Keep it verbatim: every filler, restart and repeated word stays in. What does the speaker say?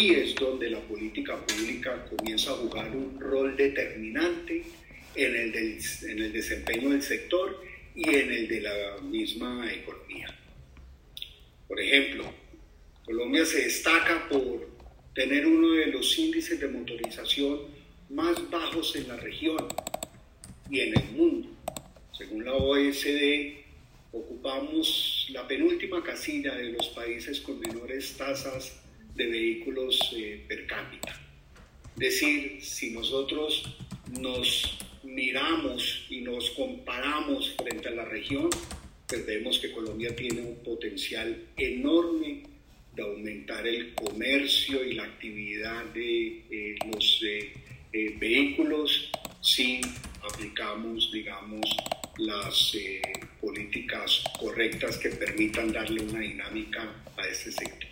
aquí es donde la política pública comienza a jugar un rol determinante en el, del, en el desempeño del sector y en el de la misma economía. Por ejemplo, Colombia se destaca por tener uno de los índices de motorización más bajos en la región y en el mundo. Según la O E C D, ocupamos la penúltima casilla de los países con menores tasas de vehículos eh, per cápita. Es decir, si nosotros nos miramos y nos comparamos frente a la región, pues vemos que Colombia tiene un potencial enorme de aumentar el comercio y la actividad de eh, los eh, eh, vehículos si aplicamos, digamos, las eh, políticas correctas que permitan darle una dinámica a este sector.